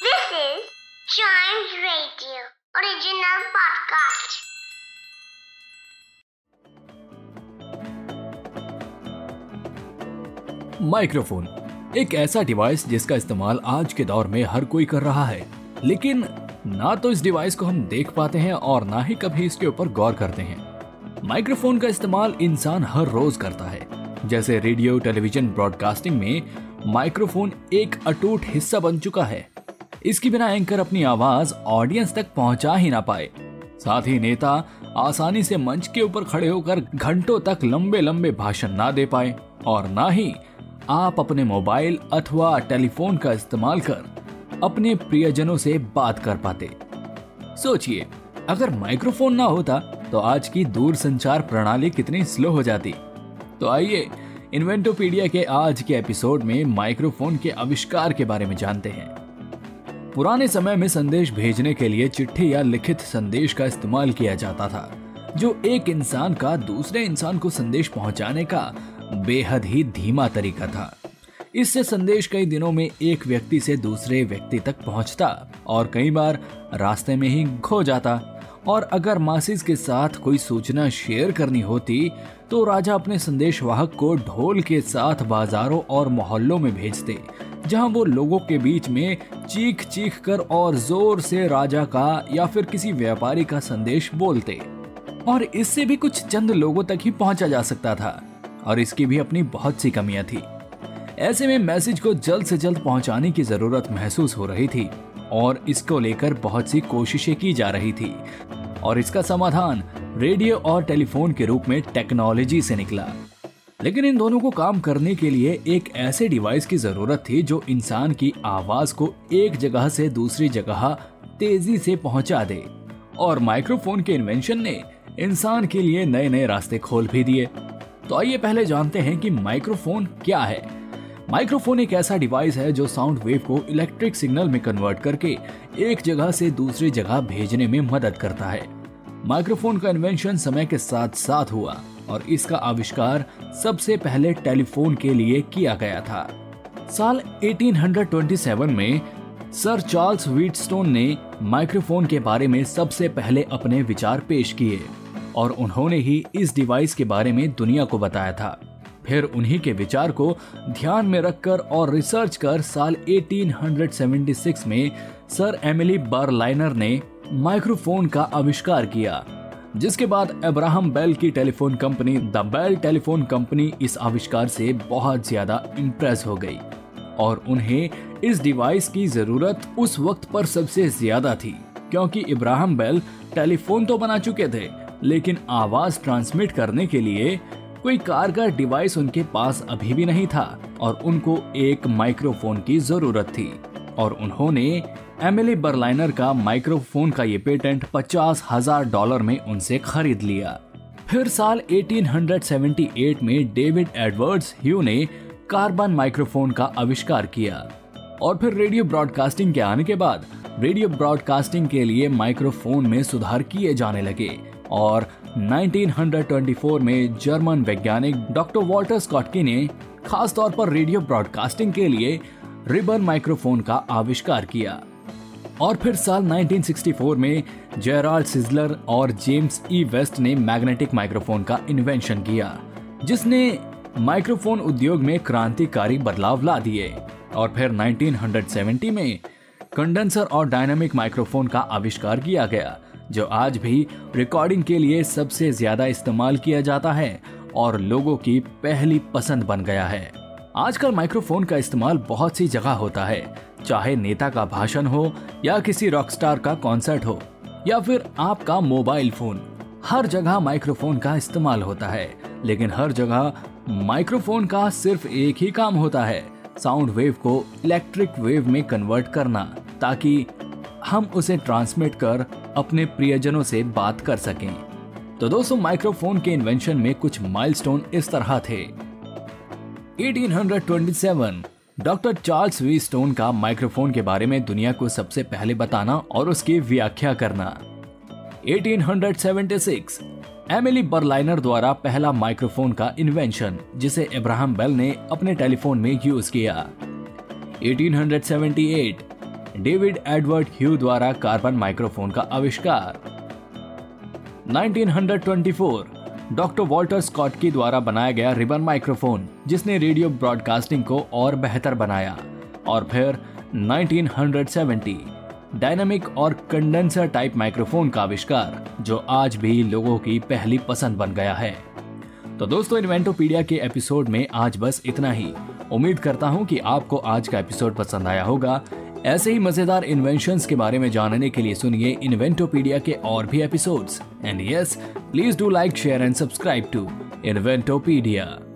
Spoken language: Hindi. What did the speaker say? This is Chimes Radio, original podcast. Microphone एक ऐसा डिवाइस जिसका इस्तेमाल आज के दौर में हर कोई कर रहा है, लेकिन ना तो इस डिवाइस को हम देख पाते हैं और ना ही कभी इसके ऊपर गौर करते हैं। माइक्रोफोन का इस्तेमाल इंसान हर रोज करता है। जैसे रेडियो, टेलीविजन, ब्रॉडकास्टिंग में माइक्रोफोन एक अटूट हिस्सा बन चुका है। इसके बिना एंकर अपनी आवाज ऑडियंस तक पहुंचा ही ना पाए। साथ ही नेता आसानी से मंच के ऊपर खड़े होकर घंटों तक लंबे भाषण ना दे पाए, और ना ही आप अपने मोबाइल अथवा टेलीफोन का इस्तेमाल कर अपने प्रियजनों से बात कर पाते। सोचिए, अगर माइक्रोफोन ना होता तो आज की दूर संचार प्रणाली कितनी स्लो हो जाती। तो आइए इन्वेंटोपीडिया के आज के एपिसोड में माइक्रोफोन के आविष्कार के बारे में जानते हैं। पुराने समय में संदेश भेजने के लिए चिट्ठी या लिखित संदेश का इस्तेमाल किया जाता था, जो एक इंसान का दूसरे इंसान को संदेश पहुंचाने का बेहद ही धीमा तरीका था। इससे संदेश कई दिनों में एक व्यक्ति से दूसरे व्यक्ति तक पहुंचता और कई बार रास्ते में ही खो जाता। और अगर मासिस के साथ कोई सूचना शेयर करनी होती तो राजा अपने संदेशवाहक को ढोल के साथ बाजारों और मोहल्लों में भेजते, जहां वो लोगों के बीच में चीख कर और जोर से राजा का या फिर किसी व्यापारी का संदेश बोलते, और इससे भी कुछ चंद लोगों तक ही पहुंचा जा सकता था। और इसकी भी अपनी बहुत सी कमियां थी। ऐसे में मैसेज को जल्द से जल्द पहुंचाने की जरूरत महसूस हो रही थी और इसको लेकर बहुत सी कोशिशें की जा रही थी, और इसका समाधान रेडियो और टेलीफोन के रूप में टेक्नोलॉजी से निकला। लेकिन इन दोनों को काम करने के लिए एक ऐसे डिवाइस की जरूरत थी जो इंसान की आवाज को एक जगह से दूसरी जगह तेजी से पहुंचा दे, और माइक्रोफोन के इन्वेंशन ने इंसान के लिए नए नए रास्ते खोल भी दिए। तो आइए पहले जानते हैं कि माइक्रोफोन क्या है। माइक्रोफोन एक ऐसा डिवाइस है जो साउंड वेव को इलेक्ट्रिक सिग्नल में कन्वर्ट करके एक जगह से दूसरी जगह भेजने में मदद करता है। माइक्रोफोन का इन्वेंशन समय के साथ साथ हुआ और इसका आविष्कार सबसे पहले टेलीफोन के लिए किया गया था। साल 1827 में सर चार्ल्स व्हीटस्टोन ने माइक्रोफोन के बारे में सबसे पहले अपने विचार पेश किए, और उन्होंने ही इस डिवाइस के बारे में दुनिया को बताया था। फिर उन्हीं के विचार को ध्यान में रखकर और रिसर्च कर साल 1876 में सर एमिली बर्लाइनर ने माइक्रोफोन का आविष्कार किया, जिसके बाद इब्राहिम बेल की telephone company the Bell telephone company इस आविष्कार से बहुत ज्यादा इम्प्रेस हो गई, और उन्हें इस डिवाइस की जरूरत उस वक्त पर सबसे ज्यादा थी, क्योंकि इब्राहिम बेल टेलीफोन तो बना चुके थे लेकिन आवाज ट्रांसमिट करने के लिए कोई कारगर डिवाइस उनके पास अभी भी नहीं था, और उनको एक माइक्रोफोन की जरूरत थी। और उन्होंने एमिली बर्लाइनर का माइक्रोफोन का ये पेटेंट $50,000 में उनसे खरीद लिया। फिर साल 1878 में डेविड एडवर्ड्स ह्यू ने कार्बन माइक्रोफोन का आविष्कार किया, और फिर रेडियो ब्रॉडकास्टिंग के आने के बाद रेडियो ब्रॉडकास्टिंग के लिए माइक्रोफोन में सुधार किए जाने लगे, और 1924 में जर्मन वैज्ञानिक डॉक्टर वॉल्टर स्कॉटकी ने खास तौर पर रेडियो ब्रॉडकास्टिंग के लिए रिबन माइक्रोफोन का आविष्कार किया। और फिर साल 1964 में जेराल्ड सिजलर और जेम्स ई वेस्ट ने मैग्नेटिक माइक्रोफोन का इन्वेंशन किया, जिसने माइक्रोफोन उद्योग में क्रांतिकारी बदलाव ला दिए। और फिर 1970 में कंडेंसर और डायनामिक माइक्रोफोन का आविष्कार किया गया, जो आज भी रिकॉर्डिंग के लिए सबसे ज्यादा इस्तेमाल किया जाता है और लोगों की पहली पसंद बन गया है। आजकल माइक्रोफोन का इस्तेमाल बहुत सी जगह होता है, चाहे नेता का भाषण हो या किसी रॉकस्टार का कॉन्सर्ट हो या फिर आपका मोबाइल फोन। हर जगह माइक्रोफोन का इस्तेमाल होता है, लेकिन हर जगह माइक्रोफोन का सिर्फ एक ही काम होता है, साउंड वेव को इलेक्ट्रिक वेव में कन्वर्ट करना, ताकि हम उसे ट्रांसमिट कर अपने प्रियजनों से बात कर सकें। तो दोस्तों, माइक्रोफोन के इन्वेंशन में कुछ माइलस्टोन इस तरह थे। 1827 डॉक्टर चार्ल्स व्हीटस्टोन का माइक्रोफोन के बारे में दुनिया को सबसे पहले बताना और उसकी व्याख्या करना। 1876 एमिली बर्लाइनर द्वारा पहला माइक्रोफोन का इन्वेंशन, जिसे इब्राहिम बेल ने अपने टेलीफोन में यूज किया। 1878 डेविड एडवर्ड ह्यू द्वारा कार्बन माइक्रोफोन का आविष्कार। 1924 डॉक्टर वॉल्टर स्कॉटकी द्वारा बनाया गया रिबन माइक्रोफोन, जिसने रेडियो ब्रॉडकास्टिंग को और बेहतर बनाया। और फिर 1970 डायनामिक और कंडेंसर टाइप माइक्रोफोन का आविष्कार, जो आज भी लोगों की पहली पसंद बन गया है। तो दोस्तों, इन्वेंटोपीडिया के एपिसोड में आज बस इतना ही। उम्मीद करता हूं कि आपको आज का एपिसोड पसंद आया होगा। ऐसे ही मजेदार इन्वेंशंस के बारे में जानने के लिए सुनिए इन्वेंटोपीडिया के और भी episodes. And yes, please do like, share and subscribe to Inventopedia.